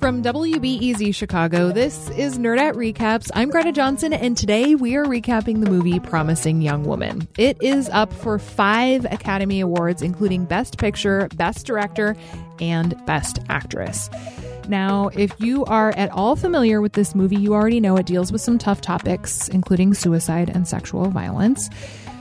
From WBEZ Chicago, this is Nerdette Recaps. I'm Greta Johnson, and today we are recapping the movie Promising Young Woman. It is up for 5 Academy Awards, including Best Picture, Best Director, and Best Actress. Now, if you are at all familiar with this movie, you already know it deals with some tough topics, including suicide and sexual violence.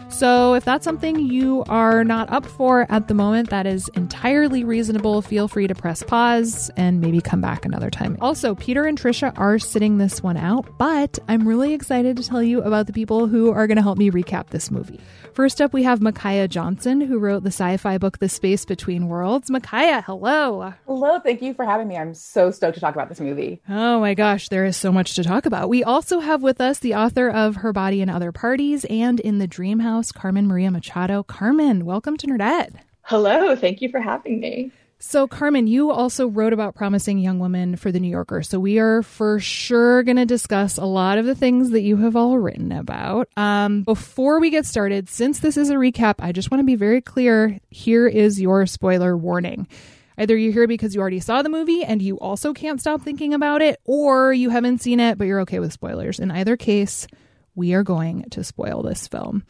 So if that's something you are not up for at the moment, that is entirely reasonable. Feel free to press pause and maybe come back another time. Also, Peter and Trisha are sitting this one out, but I'm really excited to tell you about the people who are going to help me recap this movie. First up, we have Micaiah Johnson, who wrote the sci-fi book, The Space Between Worlds. Micaiah, hello. Hello. Thank you for having me. I'm so stoked to talk about this movie. Oh my gosh, there is so much to talk about. We also have with us the author of Her Body and Other Parties and In the Dream House, Carmen Maria Machado. Carmen, welcome to Nerdette. Hello, thank you for having me. So Carmen, you also wrote about Promising Young Woman for The New Yorker. So we are for sure going to discuss a lot of the things that you have all written about. Before we get started, since this is a recap, I just want to be very clear. Here is your spoiler warning. Either you're here because you already saw the movie and you also can't stop thinking about it, or you haven't seen it, but you're okay with spoilers. In either case, we are going to spoil this film.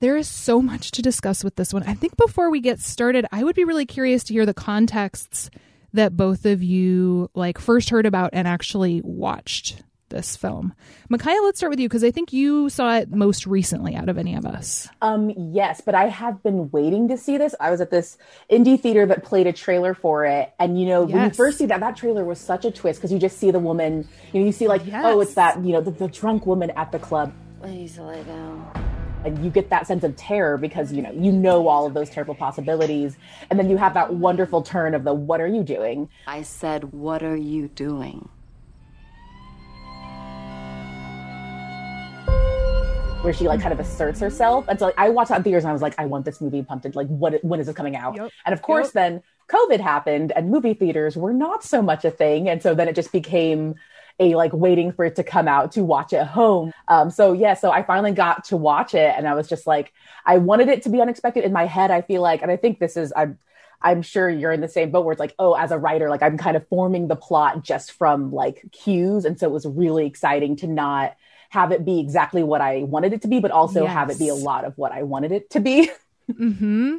There is so much to discuss with this one. I think before we get started, I would be really curious to hear the contexts that both of you first heard about and actually watched this film. Micaiah, let's start with you, because I think you saw it most recently out of any of us. Yes, but I have been waiting to see this. I was at this indie theater that played a trailer for it. And, when you first see that trailer was such a twist, because you just see the woman, you see oh, it's that, the drunk woman at the club. Please lay down. And you get that sense of terror because, all of those terrible possibilities. And then you have that wonderful turn of the, what are you doing? I said, what are you doing? Where she kind of asserts herself. And so I watched that in theaters and I was like, I want this movie pumped in. When is this coming out? Yep. And of course, then COVID happened and movie theaters were not so much a thing. And so then it just became waiting for it to come out to watch at home. So I finally got to watch it and I was just I wanted it to be unexpected in my head. I feel and I think this is, I'm sure you're in the same boat where it's as a writer, I'm kind of forming the plot just from cues. And so it was really exciting to not have it be exactly what I wanted it to be, but also have it be a lot of what I wanted it to be. Mm-hmm.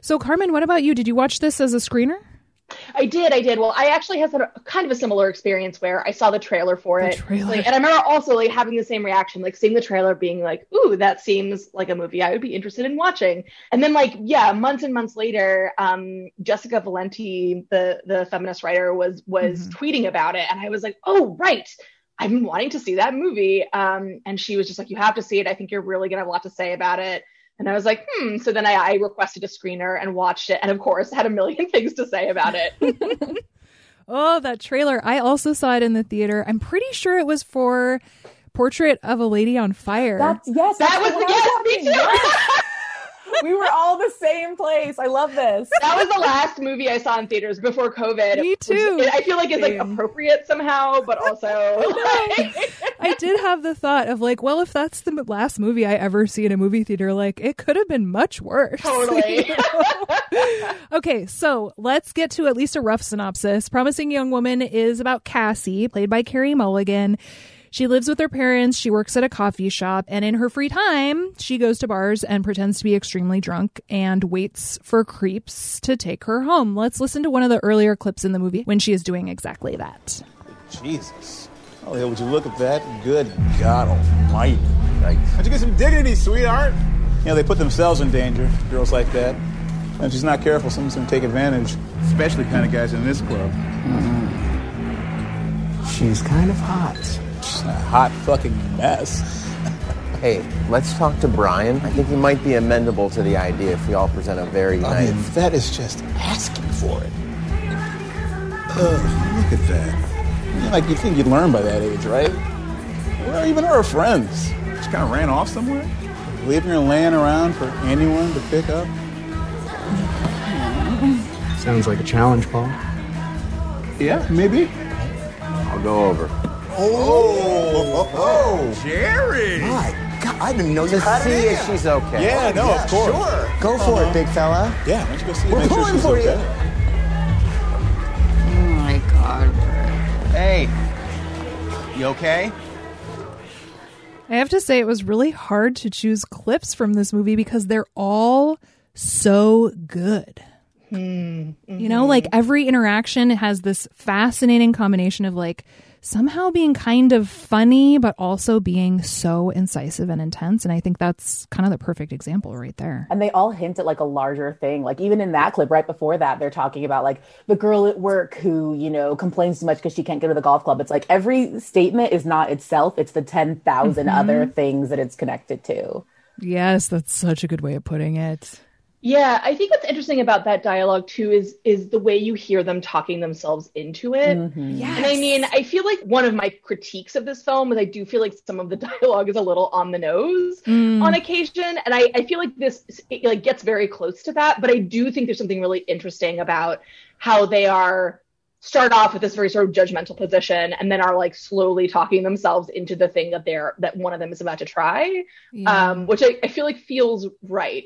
So Carmen, what about you? Did you watch this as a screener? I did. Well, I actually had a kind of a similar experience where I saw the trailer for it. And I remember also having the same reaction, seeing the trailer being ooh, that seems like a movie I would be interested in watching. And then months and months later, Jessica Valenti, the feminist writer was mm-hmm. tweeting about it. And I was oh, right. I've been wanting to see that movie. And she was just you have to see it. I think you're really going to have a lot to say about it. And I was so then I requested a screener and watched it. And of course, had a million things to say about it. Oh, that trailer. I also saw it in the theater. I'm pretty sure it was for Portrait of a Lady on Fire. That was me too. We were all the same place. I love this. That was the last movie I saw in theaters before COVID. Me too. I feel it's appropriate somehow, but also I did have the thought of well, if that's the last movie I ever see in a movie theater, it could have been much worse. Totally. Okay, so let's get to at least a rough synopsis. Promising Young Woman is about Cassie, played by Carey Mulligan. She lives with her parents, she works at a coffee shop, and in her free time, she goes to bars and pretends to be extremely drunk and waits for creeps to take her home. Let's listen to one of the earlier clips in the movie when she is doing exactly that. Jesus. How the hell would you look at that? Good God almighty. How'd you get some dignity, sweetheart? They put themselves in danger, girls like that. And if she's not careful, someone's going to take advantage. Especially kind of guys in this club. Mm-hmm. She's kind of hot. A hot fucking mess. Hey, let's talk to Brian. I think he might be amenable to the idea if we all present a very nice... that is just asking for it. Look at that. You think you'd learn by that age, right? Where are even her friends? Just kind of ran off somewhere? Leaving her laying around for anyone to pick up? Sounds like a challenge, Paul. Yeah, maybe. I'll go over. Oh, Jerry! My God, I didn't know you had it. Just see if she's okay. Yeah, no, yeah, of course. Sure. Go for it, big fella. Yeah, why don't you go see? We're pulling for you. Oh my God. Hey, you okay? I have to say it was really hard to choose clips from this movie because they're all so good. Mm-hmm. You know, like every interaction has this fascinating combination of like somehow being kind of funny, but also being so incisive and intense. And I think that's kind of the perfect example right there. And they all hint at like a larger thing. Like even in that clip right before that, they're talking about like the girl at work who, you know, complains too much because she can't go to the golf club. It's like every statement is not itself. It's the 10,000 other things that it's connected to. Yes, that's such a good way of putting it. Yeah, I think what's interesting about that dialogue, too, is the way you hear them talking themselves into it. Mm-hmm. Yes. And I mean, I feel like one of my critiques of this film is I do feel like some of the dialogue is a little on the nose on occasion. And I feel like this like gets very close to that. But I do think there's something really interesting about how they are start off with this very sort of judgmental position and then are like slowly talking themselves into the thing that that one of them is about to try, which I feel like feels right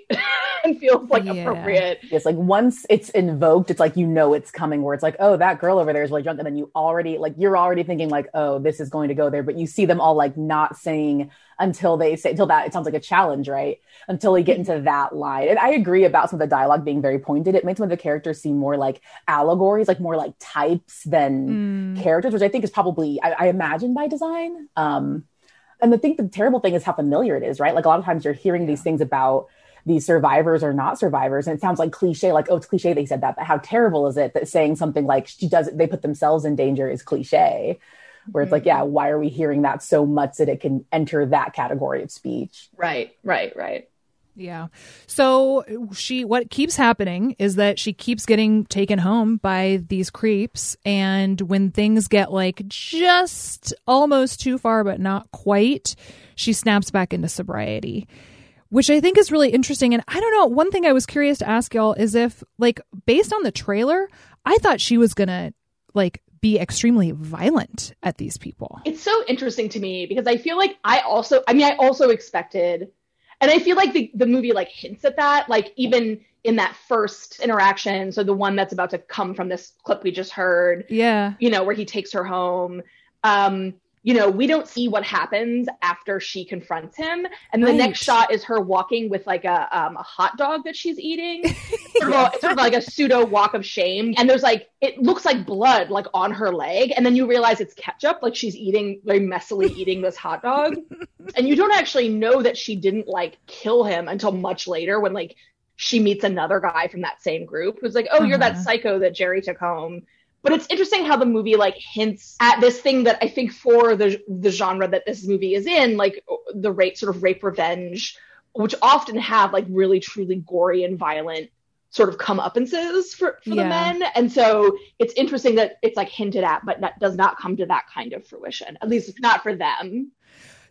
and feels like appropriate. It's like once it's invoked, it's like, you know, it's coming where it's like, oh, that girl over there is really drunk. And then you already like, you're already thinking like, oh, this is going to go there. But you see them all like not saying until that, it sounds like a challenge, right? Until we get into that line. And I agree about some of the dialogue being very pointed. It makes some of the characters seem more like allegories, like more like types than characters, which I think is probably, I imagine, by design. And I think the terrible thing is how familiar it is, right? Like a lot of times you're hearing these things about these survivors or not survivors. And it sounds like cliche, like, oh, it's cliche they said that, but how terrible is it that saying something like they put themselves in danger is cliche? Where it's like, yeah, why are we hearing that so much that it can enter that category of speech? Right. Yeah. So what keeps happening is that she keeps getting taken home by these creeps. And when things get like just almost too far, but not quite, she snaps back into sobriety, which I think is really interesting. And I don't know, one thing I was curious to ask y'all is if, like, based on the trailer, I thought she was going to, like, be extremely violent at these people. It's so interesting to me because I feel like I also expected, and I feel like the movie like hints at that, like even in that first interaction. So the one that's about to come from this clip we just heard, you know, where he takes her home, you know, we don't see what happens after she confronts him. And the next shot is her walking with like a hot dog that she's eating. Sort of like a pseudo walk of shame. And there's like, it looks like blood like on her leg. And then you realize it's ketchup. Like she's eating, very messily eating this hot dog. And you don't actually know that she didn't like kill him until much later when like she meets another guy from that same group. Who's like, oh, you're that psycho that Jerry took home. But it's interesting how the movie like hints at this thing that I think for the genre that this movie is in, like the rape revenge, which often have like really truly gory and violent sort of comeuppances for the men. And so it's interesting that it's like hinted at, but does not come to that kind of fruition, at least not for them.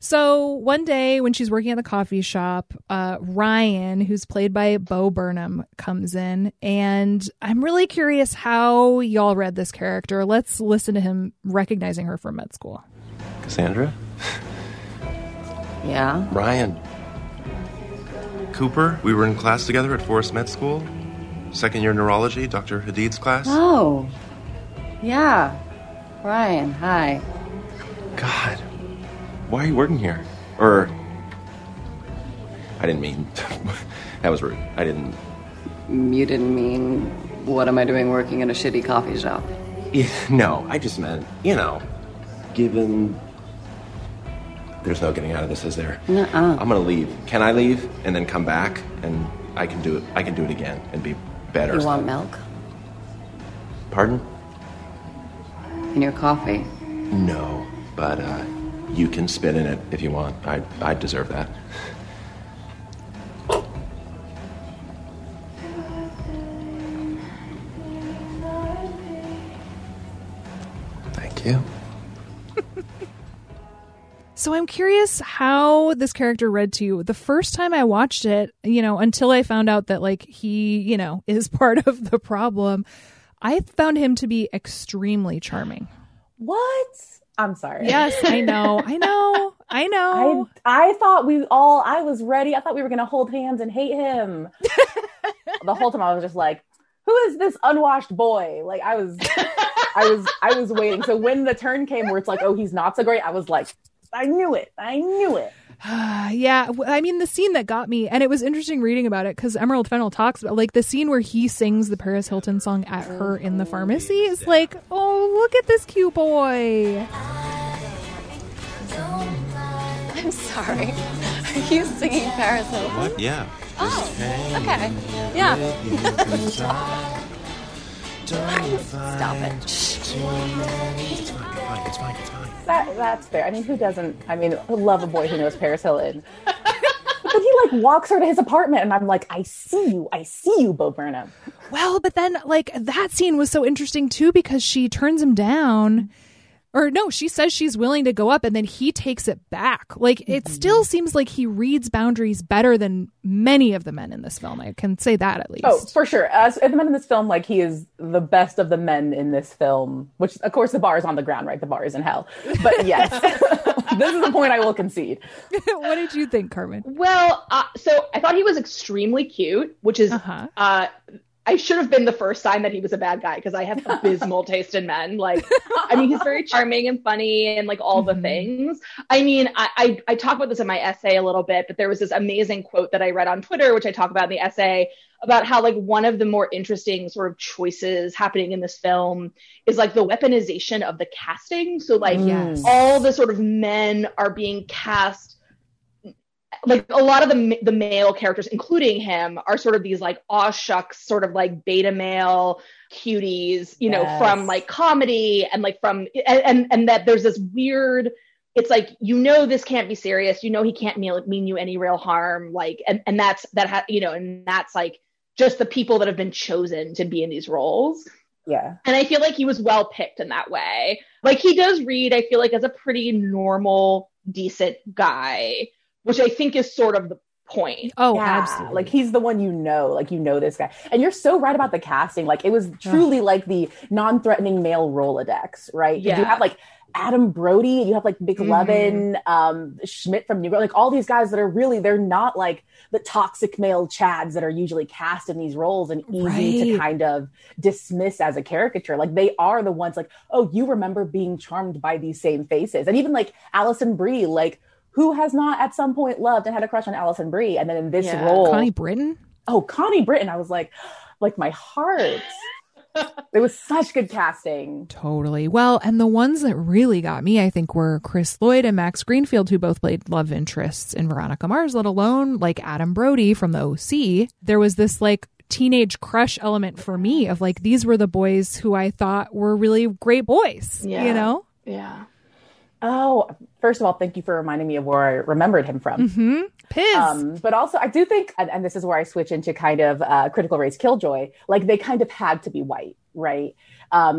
So one day when she's working at the coffee shop, Ryan, who's played by Bo Burnham, comes in. And I'm really curious how y'all read this character. Let's listen to him recognizing her from med school. Cassandra? Yeah? Ryan. Cooper, we were in class together at Forest Med School. Second year neurology, Dr. Hadid's class. Oh, yeah. Ryan, hi. God. Why are you working here? Or, I didn't mean, that was rude. I didn't. You didn't mean, what am I doing working in a shitty coffee shop? No, I just meant, you know, given, there's no getting out of this, is there? Nuh-uh. I'm gonna leave. Can I leave and then come back and I can do it again and be better? You want milk? Pardon? In your coffee? No, but, you can spit in it if you want. I deserve that. Thank you. So I'm curious how this character read to you. The first time I watched it, you know, until I found out that like he, you know, is part of the problem, I found him to be extremely charming. What? I'm sorry. Yes, I know. I was ready. I thought we were going to hold hands and hate him. The whole time I was just like, who is this unwashed boy? Like I was waiting. So when the turn came where it's like, oh, he's not so great, I was like, I knew it. Yeah. I mean, the scene that got me, and it was interesting reading about it because Emerald Fennell talks about like the scene where he sings the Paris Hilton song at her in the pharmacy is like, oh, look at this cute boy. I'm sorry. Are you singing Paris Hilton? What? Yeah. Oh, okay. Yeah. Stop it. It's fine. That's fair. I mean, who doesn't? I mean, I love a boy who knows Paris Hilton. But he like walks her to his apartment, and I'm like, I see you, Bo Burnham. Well, but then like that scene was so interesting too because she turns him down. Or no, she says she's willing to go up and then he takes it back. Like, it still seems like he reads boundaries better than many of the men in this film. I can say that at least. Oh, for sure. As the men in this film, like, he is the best of the men in this film, which, of course, the bar is on the ground, right? The bar is in hell. But yes, this is the point I will concede. What did you think, Carmen? Well, so I thought he was extremely cute, which is... I should have been the first sign that he was a bad guy because I have abysmal taste in men. Like, I mean, he's very charming and funny and like all the things. I mean, I talk about this in my essay a little bit, but there was this amazing quote that I read on Twitter, which I talk about in the essay, about how like one of the more interesting sort of choices happening in this film is like the weaponization of the casting. So like all the sort of men are being cast. Like a lot of the male characters, including him, are sort of these like aw shucks, sort of like beta male cuties, you know, from like comedy and like from and that there's this weird. It's like, you know, this can't be serious. You know, he can't mean you any real harm. Like and that's like just the people that have been chosen to be in these roles. Yeah. And I feel like he was well picked in that way. Like he does read, I feel like, as a pretty normal, decent guy. Which I think is sort of the point. Oh, yeah. Absolutely. Like, he's the one you know this guy. And you're so right about the casting. Like, it was truly like the non-threatening male Rolodex, right? Yeah. You have, like, Adam Brody, you have, like, McLovin, Schmidt from New Girl. Like, all these guys that are really, they're not, like, the toxic male chads that are usually cast in these roles and easy to kind of dismiss as a caricature. Like, they are the ones, like, oh, you remember being charmed by these same faces. And even, like, Alison Brie, like, who has not at some point loved and had a crush on Alison Brie? And then in this role... Connie Britton. I was like my heart. It was such good casting. Totally. Well, and the ones that really got me, I think, were Chris Lloyd and Max Greenfield, who both played love interests in Veronica Mars, let alone like Adam Brody from the OC. There was this like teenage crush element for me of like, these were the boys who I thought were really great boys, you know? Yeah. Oh, first of all, thank you for reminding me of where I remembered him from. Mm-hmm. Piss. But also, I do think, and this is where I switch into kind of critical race killjoy, like they kind of had to be white, right?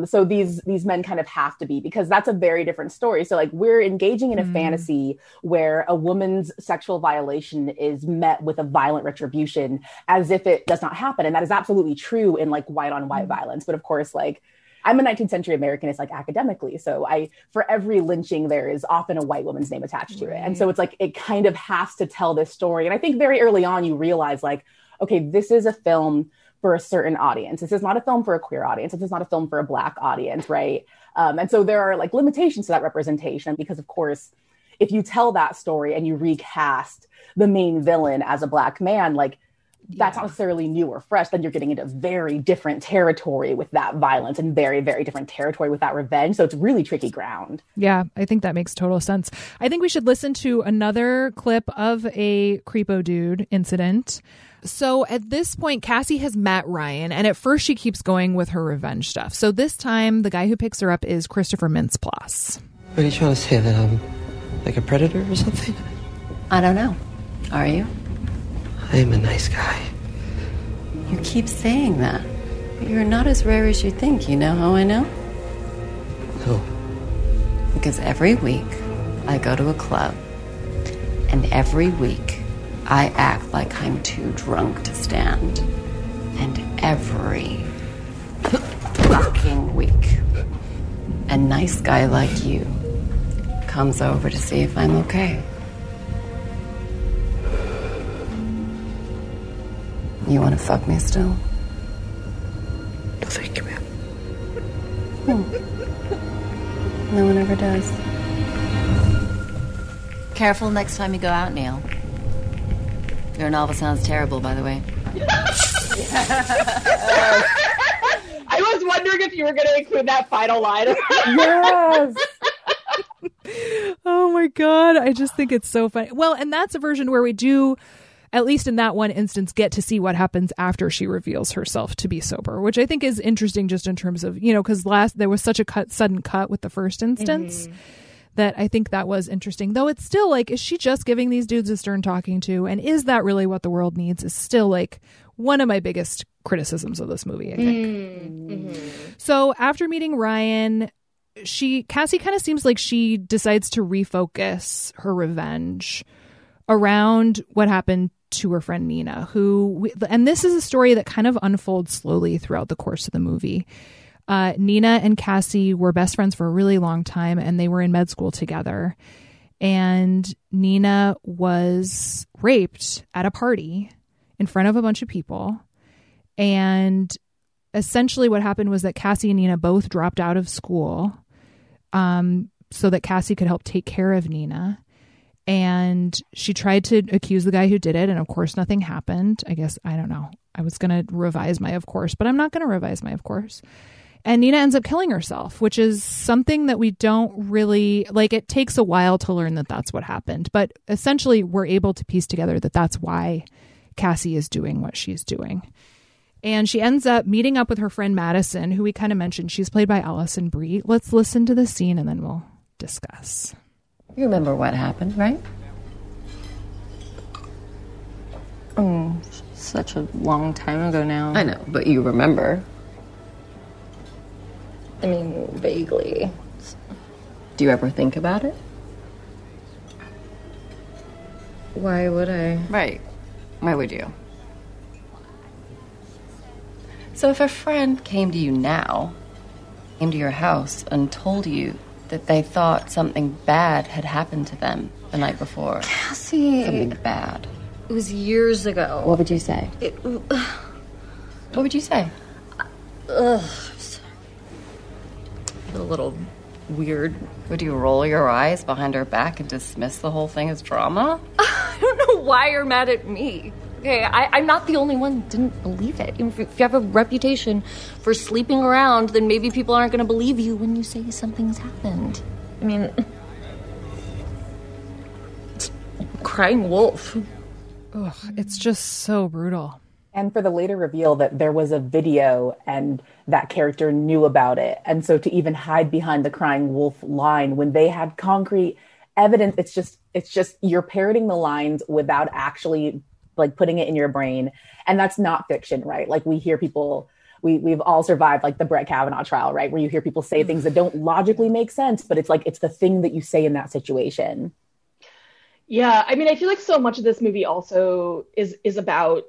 So these men kind of have to be, because that's a very different story. So like we're engaging in a fantasy where a woman's sexual violation is met with a violent retribution as if it does not happen. And that is absolutely true in like white on white violence. But of course, like, I'm a 19th century Americanist, like academically. So for every lynching, there is often a white woman's name attached to it. And so it's like, it kind of has to tell this story. And I think very early on, you realize like, okay, this is a film for a certain audience. This is not a film for a queer audience. This is not a film for a Black audience, right? And so there are like limitations to that representation, because of course, if you tell that story and you recast the main villain as a Black man, like, that's not necessarily new or fresh, then you're getting into very different territory with that violence and very, very different territory with that revenge. So it's really tricky ground. Yeah, I think that makes total sense. I think we should listen to another clip of a creepo dude incident. So at this point, Cassie has met Ryan, and at first she keeps going with her revenge stuff. So this time, the guy who picks her up is Christopher Mintz-Plasse. What are you trying to say, that I'm like a predator or something? I don't know. Are you? I'm a nice guy. You keep saying that, but you're not as rare as you think. You know how I know? No. Because every week I go to a club, and every week I act like I'm too drunk to stand. And every nice guy like you comes over to see if I'm okay. You want to fuck me still? No, thank you, ma'am. Hmm. No one ever does. Careful next time you go out, Neil. Your novel sounds terrible, by the way. I was wondering if you were going to include that final line. Yes. Oh my God. I just think it's so funny. Well, and that's a version where we do, at least in that one instance, get to see what happens after she reveals herself to be sober, which I think is interesting just in terms of, you know, because there was such a sudden cut with the first instance that I think that was interesting. Though it's still like, is she just giving these dudes a stern talking to? And is that really what the world needs? Is still like one of my biggest criticisms of this movie, I think. Mm-hmm. So after meeting Ryan, Cassie kind of seems like she decides to refocus her revenge around what happened to her friend Nina, and this is a story that kind of unfolds slowly throughout the course of the movie. Nina and Cassie were best friends for a really long time, and they were in med school together. And Nina was raped at a party in front of a bunch of people. And essentially what happened was that Cassie and Nina both dropped out of school so that Cassie could help take care of Nina. And she tried to accuse the guy who did it. And of course, nothing happened. I guess, I don't know. I was going to revise my of course, but I'm not going to revise my of course. And Nina ends up killing herself, which is something that we don't really, like, it takes a while to learn that that's what happened. But essentially, we're able to piece together that that's why Cassie is doing what she's doing. And she ends up meeting up with her friend Madison, who we kind of mentioned. She's played by Alison Brie. Let's listen to the scene and then we'll discuss. You remember what happened, right? Oh, such a long time ago now. I know, but you remember. I mean, vaguely. Do you ever think about it? Why would I? Right. Why would you? So if a friend came to your house and told you that they thought something bad had happened to them the night before. Cassie. Something bad. It was years ago. What would you say? What would you say? I feel a little weird. Would you roll your eyes behind her back and dismiss the whole thing as drama? I don't know why you're mad at me. Okay, I'm not the only one who didn't believe it. If you have a reputation for sleeping around, then maybe people aren't going to believe you when you say something's happened. I mean, it's crying wolf. Ugh, it's just so brutal. And for the later reveal that there was a video and that character knew about it. And so to even hide behind the crying wolf line when they had concrete evidence, it's just you're parroting the lines without actually like putting it in your brain. And that's not fiction, right? Like we hear people, we've all survived like the Brett Kavanaugh trial, right? Where you hear people say things that don't logically make sense, but it's like, it's the thing that you say in that situation. Yeah. I mean, I feel like so much of this movie also is about,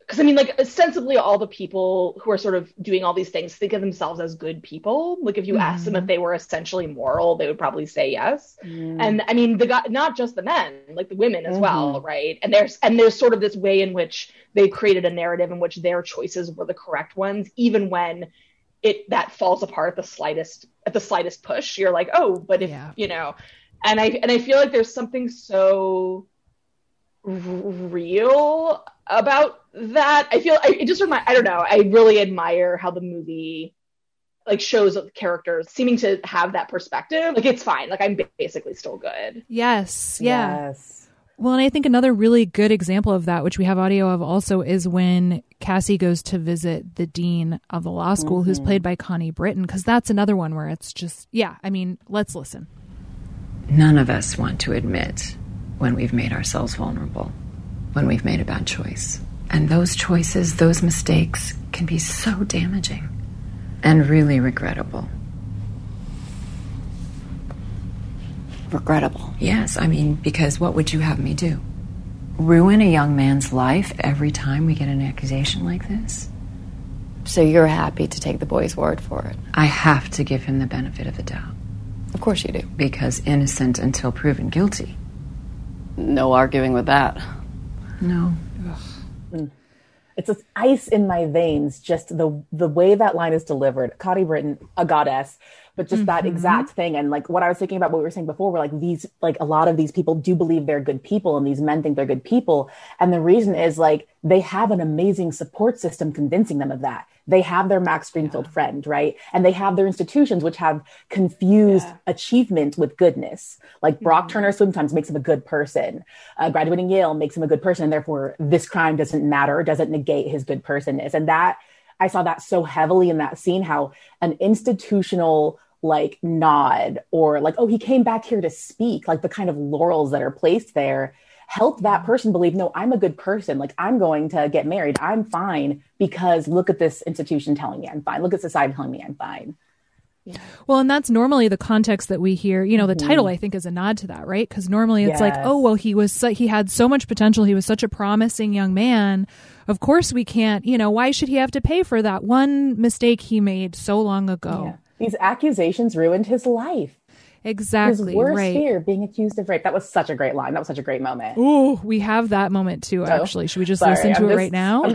because I mean, like ostensibly all the people who are sort of doing all these things think of themselves as good people. Like if you asked them if they were essentially moral, they would probably say yes. Mm. And I mean, not just the men, like the women as well, right? And there's sort of this way in which they've created a narrative in which their choices were the correct ones, even when that falls apart at the slightest push. You're like, oh, but if you know, and I feel like there's something so real about that. I don't know. I really admire how the movie like shows the characters seeming to have that perspective. Like it's fine. Like I'm basically still good. Yes. Yeah. Yes. Well, and I think another really good example of that, which we have audio of also, is when Cassie goes to visit the dean of the law school, who's played by Connie Britton. Cause that's another one where it's just, yeah. I mean, let's listen. None of us want to admit when we've made ourselves vulnerable, when we've made a bad choice. And those choices, those mistakes can be so damaging and really regrettable. Regrettable? Yes, I mean, because what would you have me do? Ruin a young man's life every time we get an accusation like this? So you're happy to take the boy's word for it? I have to give him the benefit of the doubt. Of course you do. Because innocent until proven guilty. No arguing with that. No. Ugh. It's this ice in my veins, just the way that line is delivered. Connie Britton, a goddess, but just that exact thing. And like what I was thinking about what we were saying before, we're like these, like a lot of these people do believe they're good people and these men think they're good people. And the reason is like, they have an amazing support system convincing them of that. They have their Max Greenfield friend, right? And they have their institutions which have confused achievement with goodness. Like Brock Turner swim times makes him a good person. Graduating Yale makes him a good person. And therefore, this crime doesn't matter, doesn't negate his good personness. And that, I saw that so heavily in that scene, how an institutional like nod or like, oh, he came back here to speak, like the kind of laurels that are placed there help that person believe, no, I'm a good person. Like I'm going to get married. I'm fine because look at this institution telling me I'm fine. Look at society telling me I'm fine. Yeah. Well, and that's normally the context that we hear, you know, the title I think is a nod to that, right? Because normally it's like, oh, well, he had so much potential. He was such a promising young man. Of course we can't, you know, why should he have to pay for that one mistake he made so long ago? Yeah. These accusations ruined his life. Exactly. His worst fear, being accused of rape. That was such a great line. That was such a great moment. Ooh, we have that moment too, actually. Should we just listen to it right now? No,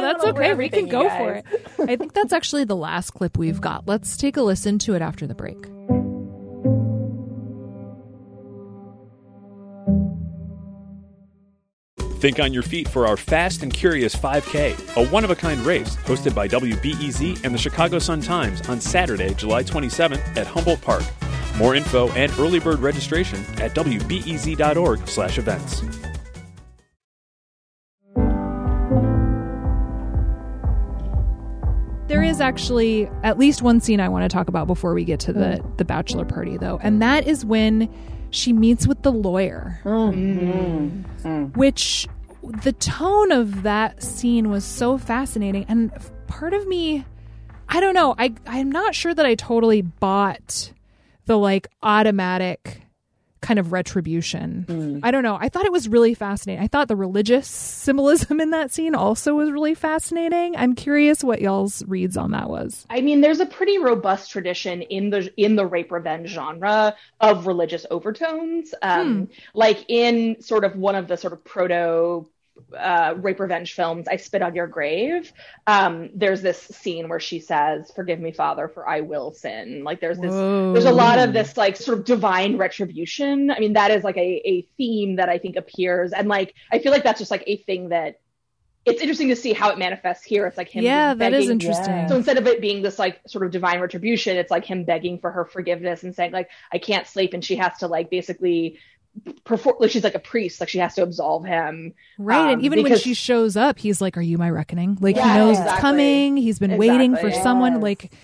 that's okay. We can go for it. I think that's actually the last clip we've got. Let's take a listen to it after the break. Think on your feet for our Fast and Curious 5K, a one-of-a-kind race hosted by WBEZ and the Chicago Sun-Times on Saturday, July 27th at Humboldt Park. More info and early bird registration at wbez.org/events. There is actually at least one scene I want to talk about before we get to the bachelor party, though, and that is when she meets with the lawyer, which the tone of that scene was so fascinating. And part of me, I don't know, I'm not sure that I totally bought the like automatic kind of retribution. I don't know. I thought it was really fascinating. I thought the religious symbolism in that scene also was really fascinating. I'm curious what y'all's reads on that was. I mean, there's a pretty robust tradition in the rape revenge genre of religious overtones. Like in sort of one of the sort of proto rape revenge films, I Spit on Your Grave. There's this scene where she says, "Forgive me, Father, for I will sin." Like there's a lot of this like sort of divine retribution. I mean, that is like a theme that I think appears, and like I feel like that's just like a thing that it's interesting to see how it manifests here. It's like him begging. That is interesting. So instead of it being this like sort of divine retribution, it's like him begging for her forgiveness and saying like, "I can't sleep," and she has to like basically perform like she's like a priest, like she has to absolve him, right? And even when she shows up, he's like, "Are you my reckoning?" Like he knows it's coming. He's been waiting for someone. Like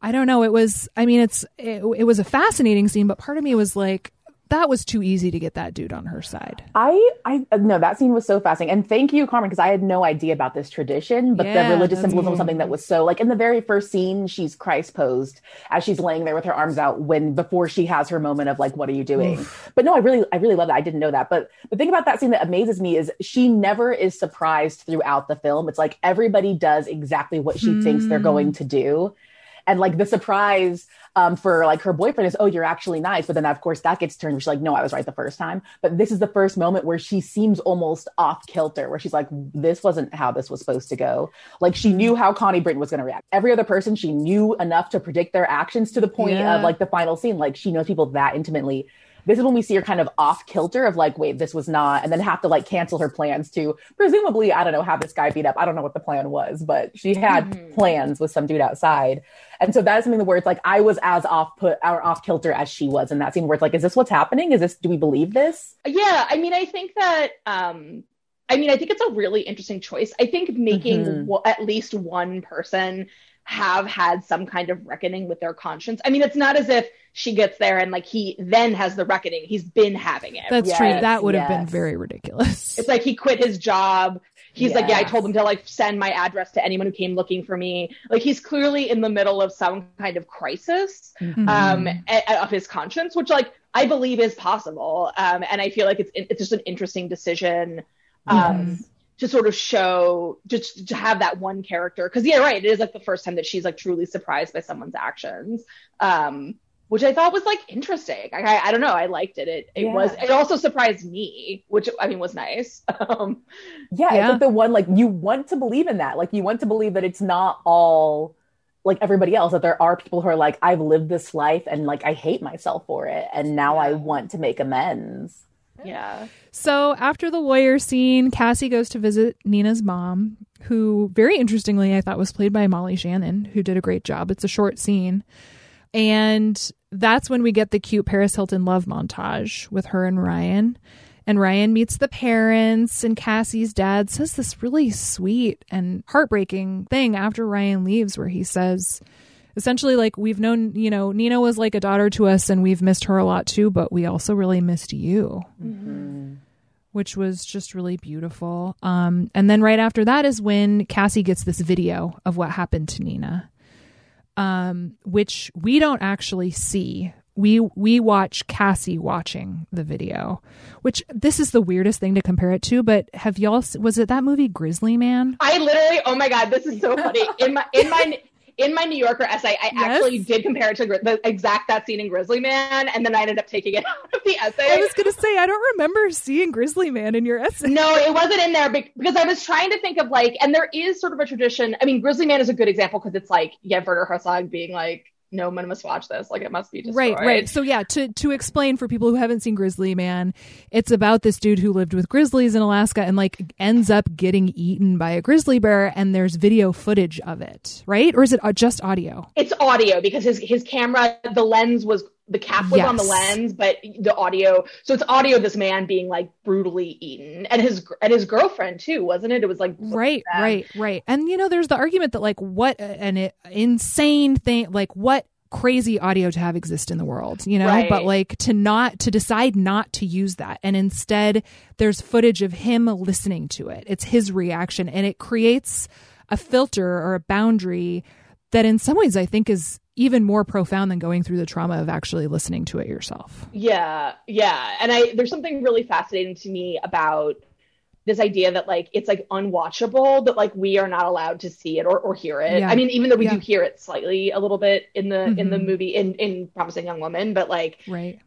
I don't know. It was. I mean, it was a fascinating scene, but part of me was like, that was too easy to get that dude on her side. I no, that scene was so fascinating. And thank you, Carmen, because I had no idea about this tradition, but the religious symbolism was something that was so like in the very first scene, she's Christ posed as she's laying there with her arms out before she has her moment of like, what are you doing? But no, I really love that. I didn't know that. But the thing about that scene that amazes me is she never is surprised throughout the film. It's like everybody does exactly what she thinks they're going to do. And like the surprise for like her boyfriend is, oh, you're actually nice. But then of course that gets turned. She's like, no, I was right the first time. But this is the first moment where she seems almost off kilter, where she's like, this wasn't how this was supposed to go. Like she knew how Connie Britton was going to react. Every other person, she knew enough to predict their actions to the point of like the final scene. Like she knows people that intimately. This is when we see her kind of off kilter of like, wait, this was not, and then have to like cancel her plans to presumably, I don't know, have this guy beat up. I don't know what the plan was, but she had plans with some dude outside. And so that is something where it's like, I was as off kilter as she was in that scene where it's like, is this what's happening? Do we believe this? Yeah. I mean, I think that, I think it's a really interesting choice. I think making at least one person have had some kind of reckoning with their conscience. I mean, it's not as if she gets there and like he then has the reckoning. He's been having it. That's true. That would have been very ridiculous. It's like he quit his job. He's like, yeah, I told him to like send my address to anyone who came looking for me. Like he's clearly in the middle of some kind of crisis of his conscience, which like I believe is possible. And I feel like it's just an interesting decision. to sort of show, just to have that one character. Because, yeah, right, it is, like, the first time that she's, like, truly surprised by someone's actions, which I thought was, like, interesting. I don't know. I liked it. It also surprised me, which, I mean, was nice. It's, like, the one, like, you want to believe in that. Like, you want to believe that it's not all, like, everybody else, that there are people who are like, I've lived this life and, like, I hate myself for it. And now I want to make amends. Yeah. So after the lawyer scene, Cassie goes to visit Nina's mom, who very interestingly I thought was played by Molly Shannon, who did a great job. It's a short scene. And that's when we get the cute Paris Hilton love montage with her and Ryan. And Ryan meets the parents, and Cassie's dad says this really sweet and heartbreaking thing after Ryan leaves where he says, essentially, like, we've known, you know, Nina was like a daughter to us and we've missed her a lot too, but we also really missed you, mm-hmm. which was just really beautiful. And then right after that is when Cassie gets this video of what happened to Nina, which we don't actually see. We watch Cassie watching the video, which this is the weirdest thing to compare it to. But have y'all, was it that movie Grizzly Man? I literally, oh my God, this is so funny. In my New Yorker essay, I actually did compare it to that scene in Grizzly Man, and then I ended up taking it out of the essay. I was going to say, I don't remember seeing Grizzly Man in your essay. No, it wasn't in there because I was trying to think of, like, and there is sort of a tradition. I mean, Grizzly Man is a good example because it's like, Werner Herzog being like, no one must watch this. Like, it must be destroyed. Right. So yeah, to explain for people who haven't seen Grizzly Man, it's about this dude who lived with grizzlies in Alaska and, like, ends up getting eaten by a grizzly bear, and there's video footage of it, right? Or is it just audio? It's audio because his camera, the lens was, the cap was on the lens, but the audio. So it's audio of this man being, like, brutally eaten, and his girlfriend too, wasn't it? It was like right. And, you know, there's the argument that, like, what an insane thing, like, what crazy audio to have exist in the world, you know, but, like, to decide not to use that, and instead there's footage of him listening to it. It's his reaction, and it creates a filter or a boundary that, in some ways, I think is even more profound than going through the trauma of actually listening to it yourself. Yeah. And there's something really fascinating to me about this idea that, like, it's, like, unwatchable, that, like, we are not allowed to see it or hear it. Yeah. I mean, even though we do hear it slightly a little bit in the movie, in Promising Young Woman, but, like,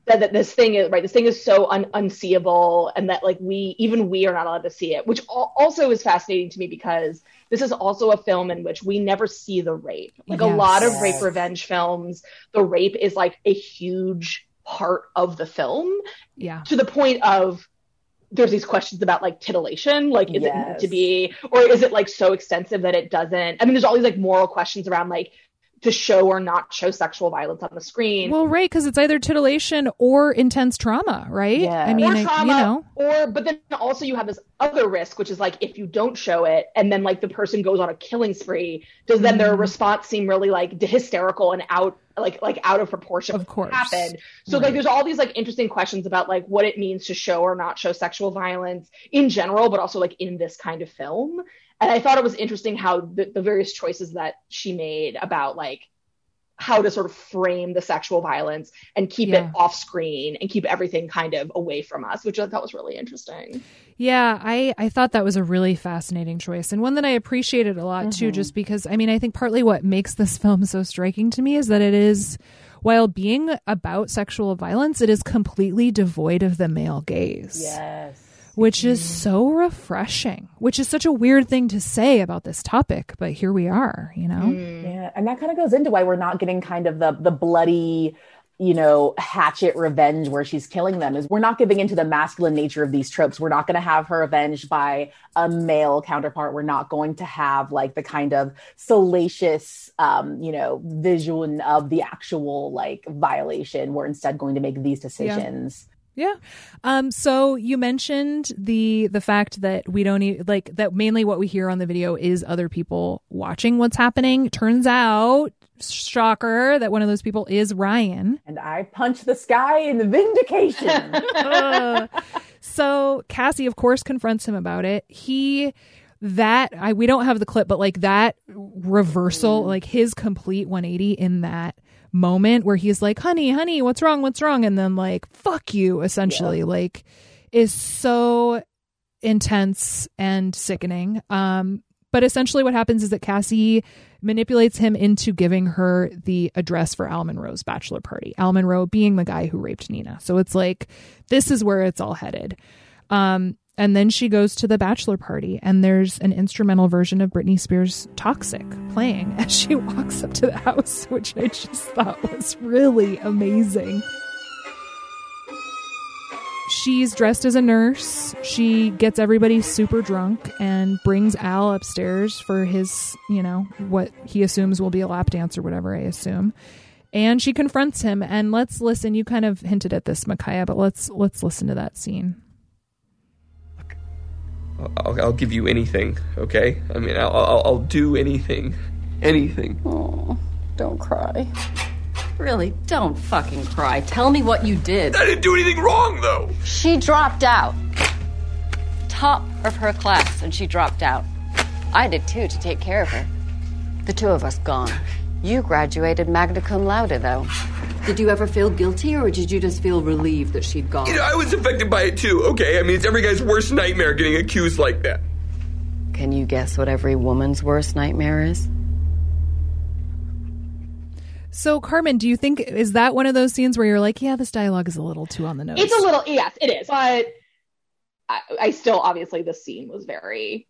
that this thing is so unseeable, and that, like, we are not allowed to see it, which also is fascinating to me because this is also a film in which we never see the rape. Like, a lot of rape revenge films, the rape is, like, a huge part of the film, to the point of, there's these questions about, like, titillation, like, is it meant to be, or is it, like, so extensive that it doesn't, I mean, there's all these, like, moral questions around, like, to show or not show sexual violence on the screen. Well, right, because it's either titillation or intense trauma, right? Yeah. I mean, or trauma, but then also you have this other risk, which is, like, if you don't show it and then, like, the person goes on a killing spree, does then their response seem really, like, hysterical and out of proportion? Of course. Happened. So, like, there's all these, like, interesting questions about, like, what it means to show or not show sexual violence in general, but also, like, in this kind of film. And I thought it was interesting how the various choices that she made about, like, how to sort of frame the sexual violence and keep it off screen and keep everything kind of away from us, which I thought was really interesting. Yeah, I thought that was a really fascinating choice, and one that I appreciated a lot, too, just because, I mean, I think partly what makes this film so striking to me is that it is, while being about sexual violence, it is completely devoid of the male gaze. Yes. Which is so refreshing, which is such a weird thing to say about this topic. But here we are, you know? Yeah, and that kind of goes into why we're not getting kind of the bloody, you know, hatchet revenge where she's killing them, is we're not giving into the masculine nature of these tropes. We're not going to have her avenged by a male counterpart. We're not going to have, like, the kind of salacious, you know, vision of the actual, like, violation. We're instead going to make these decisions. Yeah. So you mentioned the fact that we don't need, like, that mainly what we hear on the video is other people watching what's happening. Turns out, shocker, that one of those people is Ryan. And I punch the sky in the vindication. So Cassie, of course, confronts him about it. We don't have the clip, but, like, that reversal, like, his complete 180 in that moment where he's like, honey, what's wrong, and then, like, fuck you, essentially, like, is so intense and sickening. But essentially what happens is that Cassie manipulates him into giving her the address for Al Monroe's bachelor party. Al Monroe being the guy who raped Nina. So it's like, this is where it's all headed. And then she goes to the bachelor party and there's an instrumental version of Britney Spears' Toxic playing as she walks up to the house, which I just thought was really amazing. She's dressed as a nurse. She gets everybody super drunk and brings Al upstairs for his, you know, what he assumes will be a lap dance or whatever, I assume. And she confronts him. And let's listen. You kind of hinted at this, Micaiah, but let's listen to that scene. I'll give you anything, okay? I mean, I'll do anything. Anything. Oh, don't cry. Really, don't fucking cry. Tell me what you did. I didn't do anything wrong, though. She dropped out. Top of her class, and she dropped out. I did, too, to take care of her. The two of us gone. You graduated magna cum laude, though. Did you ever feel guilty, or did you just feel relieved that she'd gone? You know, I was affected by it, too, okay? I mean, it's every guy's worst nightmare getting accused like that. Can you guess what every woman's worst nightmare is? So, Carmen, do you think, is that one of those scenes where you're like, yeah, this dialogue is a little too on the nose? It's a little, yes, it is. But I still, obviously, this scene was very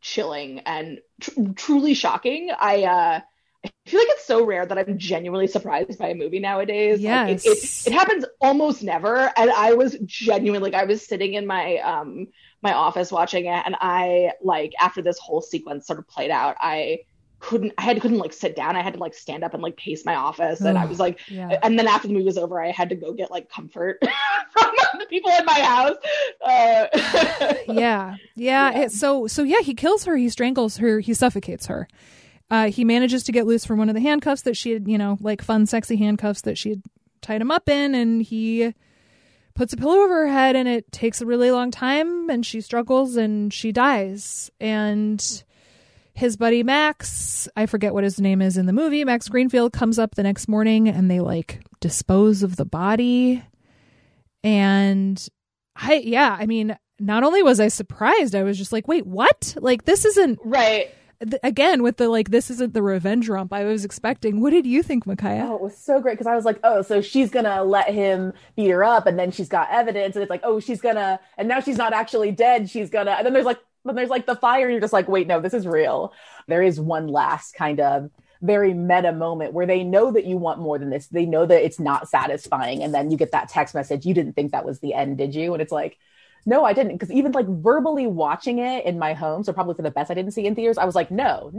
chilling and truly shocking. I feel like it's so rare that I'm genuinely surprised by a movie nowadays. Yes. Like it happens almost never. And I was genuinely, like, I was sitting in my my office watching it. And I, like, after this whole sequence sort of played out, I couldn't like sit down. I had to like stand up and like pace my office. And I was like, yeah. And then after the movie was over, I had to go get like comfort from the people in my house. Yeah. So he kills her. He strangles her. He suffocates her. He manages to get loose from one of the handcuffs that she had, you know, like fun, sexy handcuffs that she had tied him up in. And he puts a pillow over her head and it takes a really long time and she struggles and she dies. And his buddy Max, I forget what his name is in the movie, Max Greenfield comes up the next morning and they like dispose of the body. And I mean, not only was I surprised, I was just like, wait, what? Like, this isn't right. Again, with the like, this isn't the revenge romp I was expecting. What did you think, Micaiah? Oh, it was so great because I was like, oh, so she's gonna let him beat her up, and then she's got evidence, and it's like, oh, she's gonna, and now she's not actually dead. She's gonna, and then there's like the fire, and you're just like, wait, no, this is real. There is one last kind of very meta moment where they know that you want more than this. They know that it's not satisfying, and then you get that text message. You didn't think that was the end, did you? And it's like, no, I didn't. Because even like verbally watching it in my home, so probably for the best I didn't see in theaters, I was like, no.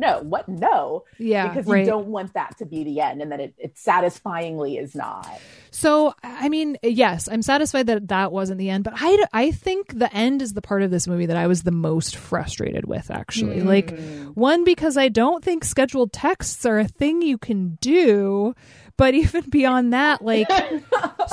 Yeah, because right. You don't want that to be the end and that it satisfyingly is not. So, I mean, yes, I'm satisfied that that wasn't the end. But I think the end is the part of this movie that I was the most frustrated with, actually. Mm. Like, one, because I don't think scheduled texts are a thing you can do. But even beyond that, like,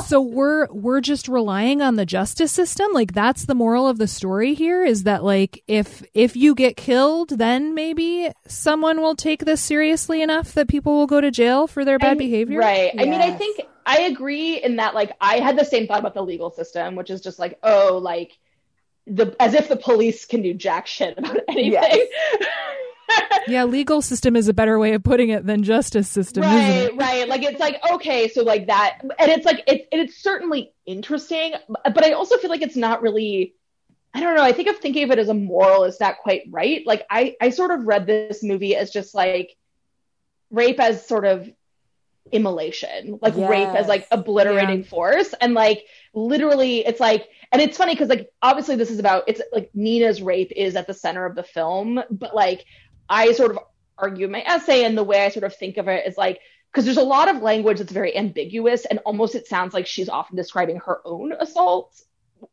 so we're just relying on the justice system. Like, that's the moral of the story here is that, like, if you get killed, then maybe someone will take this seriously enough that people will go to jail for their bad behavior. Right. Yes. I mean, I think I agree in that, like, I had the same thought about the legal system, which is just like, oh, like, as if the police can do jack shit about anything. Yes. Yeah, legal system is a better way of putting it than justice system, right, isn't it? Right. Like, it's like, okay, so like that. And it's like, it's certainly interesting, but I also feel like it's not really, I don't know. I think of thinking of it as a moral is not quite right. Like, I sort of read this movie as just like rape as sort of immolation, like yes. Rape as like obliterating force. And like, literally, it's like, and it's funny because like, obviously this is about, it's like Nina's rape is at the center of the film, but like, I sort of argue in my essay and the way I sort of think of it is like, because there's a lot of language that's very ambiguous and almost it sounds like she's often describing her own assaults,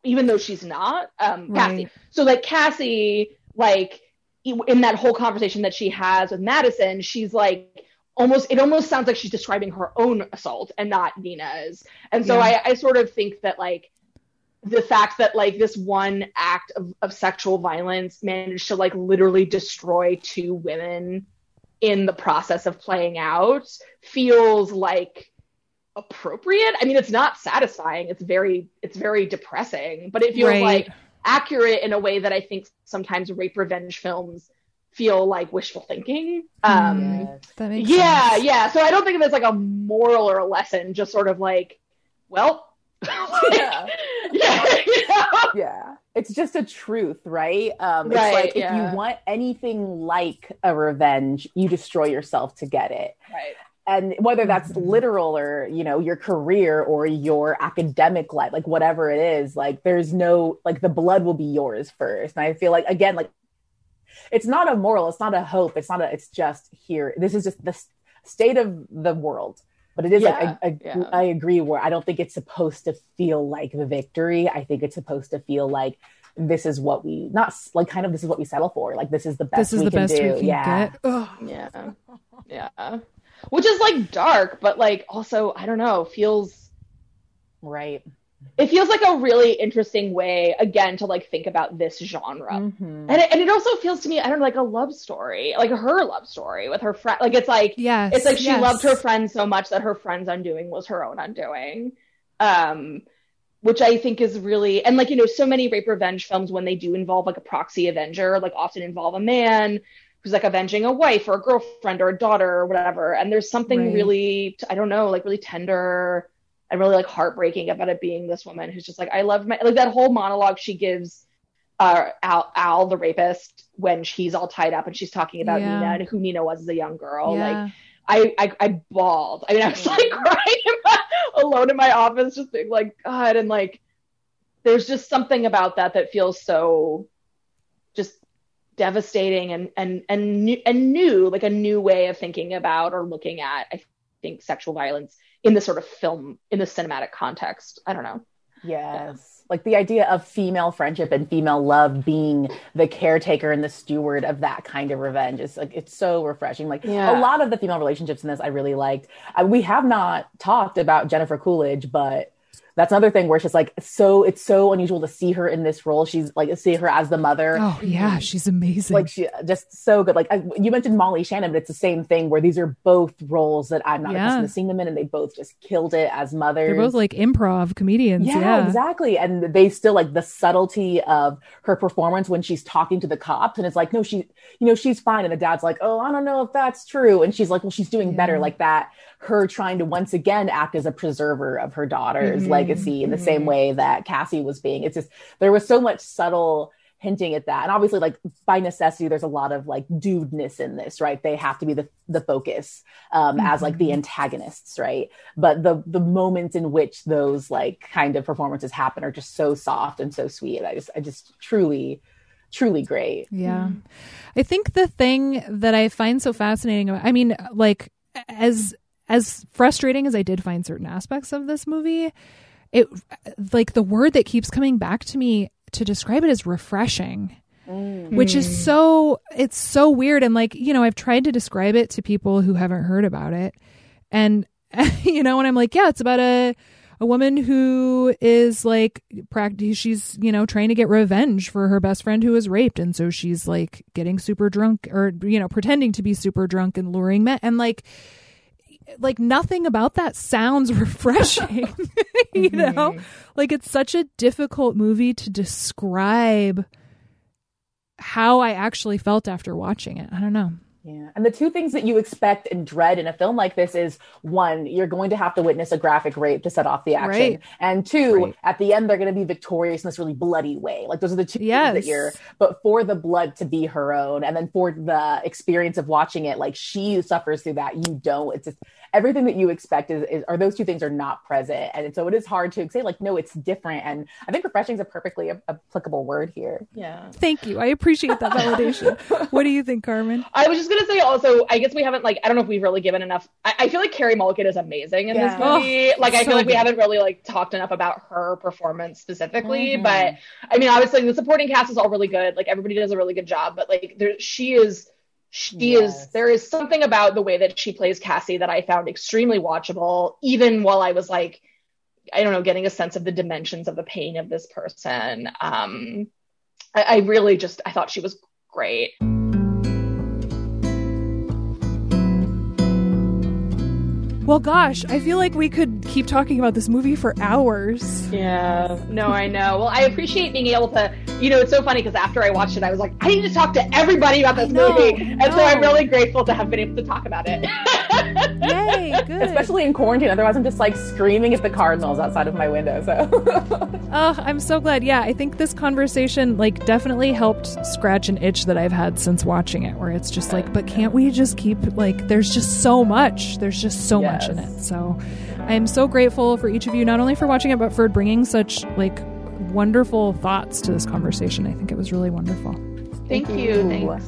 even though she's not. Right. Cassie. So like Cassie, like in that whole conversation that she has with Madison, she's like it almost sounds like she's describing her own assault and not Nina's. And so I sort of think that like, the fact that like this one act of sexual violence managed to like literally destroy two women in the process of playing out feels like appropriate. I mean, it's not satisfying. It's very depressing, but it feels right. like accurate in a way that I think sometimes rape revenge films feel like wishful thinking. That makes sense. So I don't think of it as like a moral or a lesson, just sort of like, well, it's just a truth, right? It's like if you want anything like a revenge, you destroy yourself to get it. Right. And whether that's literal or, you know, your career or your academic life, like whatever it is, like there's no, like the blood will be yours first. And I feel like, again, like it's not a moral, it's not a hope. It's not a, it's just here. This is just the state of the world. But it is I agree where I don't think it's supposed to feel like the victory. I think it's supposed to feel like this is what we, not like kind of this is what we settle for. Like this is the best we can do. This is the best we can get. Ugh. Yeah. Which is like dark, but like also, I don't know, feels right. It feels like a really interesting way, again, to like think about this genre. Mm-hmm. And it also feels to me, I don't know, like a love story, like her love story with her friend. Like it's like, it's like she loved her friend so much that her friend's undoing was her own undoing. Which I think is really, and like, you know, so many rape revenge films when they do involve like a proxy avenger, like often involve a man who's like avenging a wife or a girlfriend or a daughter or whatever. And there's something really, I don't know, like really tender and really like heartbreaking about it being this woman who's just like, I love my, like that whole monologue she gives Al the rapist when she's all tied up and she's talking about Nina and who Nina was as a young girl. Like I bawled. I mean, I was like crying alone in my office, just being like, God. And like, there's just something about that that feels so just devastating and new, like a new way of thinking about or looking at, I think, sexual violence in the sort of film, in the cinematic context. I don't know. Yes. Like the idea of female friendship and female love being the caretaker and the steward of that kind of revenge is like, it's so refreshing. Like a lot of the female relationships in this I really liked. We have not talked about Jennifer Coolidge, but that's another thing where she's like, so it's so unusual to see her in this role. She's like, see her as the mother. Oh yeah. She's amazing. Like she just so good. Like you mentioned Molly Shannon, but it's the same thing where these are both roles that I'm not accustomed to seeing them in. And they both just killed it as mothers. They're both like improv comedians. Yeah, exactly. And they still like the subtlety of her performance when she's talking to the cops. And it's like, no, she, you know, she's fine. And the dad's like, oh, I don't know if that's true. And she's like, well, she's doing better. Like that, her trying to once again act as a preserver of her daughter's legacy in the same way that Cassie was being. It's just there was so much subtle hinting at that, and obviously like by necessity there's a lot of like dudeness in this, right? They have to be the focus as like the antagonists, right? But the moments in which those like kind of performances happen are just so soft and so sweet. I just truly great. I think the thing that I find so fascinating, I mean, like as frustrating as I did find certain aspects of this movie, it like the word that keeps coming back to me to describe it is refreshing, which is so, it's so weird. And like, you know, I've tried to describe it to people who haven't heard about it. And, you know, and I'm like, yeah, it's about a woman who is like, she's, you know, trying to get revenge for her best friend who was raped. And so she's like getting super drunk or, you know, pretending to be super drunk and luring men. And like nothing about that sounds refreshing. You know, like it's such a difficult movie to describe how I actually felt after watching it. I don't know. Yeah. And the two things that you expect and dread in a film like this is, one, you're going to have to witness a graphic rape to set off the action. Right. And two, at the end, they're going to be victorious in this really bloody way. Like those are the two things that you're, but for the blood to be her own. And then for the experience of watching it, like she suffers through that. You don't, it's just everything that you expect are those two things are not present. And so it is hard to say like, no, it's different. And I think refreshing is a perfectly applicable word here. Yeah. Thank you. I appreciate that validation. What do you think, Carmen? I was just going to say also, I guess we haven't like, I don't know if we've really given enough. I feel like Carey Mulligan is amazing in this movie. Oh, like I feel like we haven't really like talked enough about her performance specifically, but I mean, obviously the supporting cast is all really good. Like everybody does a really good job, but like she is, there is something about the way that she plays Cassie that I found extremely watchable, even while I was like, I don't know, getting a sense of the dimensions of the pain of this person. I really just, I thought she was great. Well, gosh, I feel like we could keep talking about this movie for hours. Yeah. No, I know. Well, I appreciate being able to, you know, it's so funny because after I watched it, I was like, I need to talk to everybody about this movie. And so I'm really grateful to have been able to talk about it. Yay, good. Especially in quarantine. Otherwise, I'm just like screaming at the Cardinals outside of my window. So, I'm so glad. Yeah, I think this conversation like definitely helped scratch an itch that I've had since watching it, where it's just like, but can't we just keep like, there's just so much. There's just so much in it. So I'm so grateful for each of you, not only for watching it, but for bringing such like wonderful thoughts to this conversation. I think it was really wonderful. Thank you. Thanks.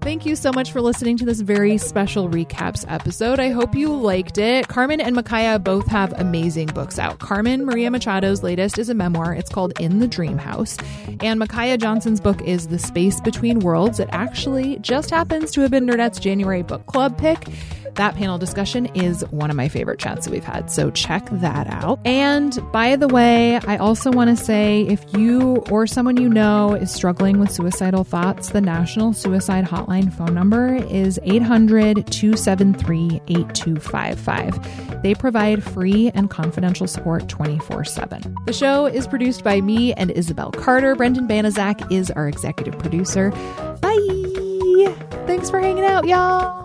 Thank you so much for listening to this very special Recaps episode. I hope you liked it. Carmen and Micaiah both have amazing books out. Carmen Maria Machado's latest is a memoir. It's called In the Dream House. And Micaiah Johnson's book is The Space Between Worlds. It actually just happens to have been Nerdette's January book club pick. That panel discussion is one of my favorite chats that we've had, so check that out. And by the way, I also want to say if you or someone you know is struggling with suicidal thoughts, the National Suicide Hotline phone number is 800-273-8255. They provide free and confidential support 24/7. The show is produced by me and Isabel Carter. Brendan Banaszak is our executive producer. Bye! Thanks for hanging out, y'all!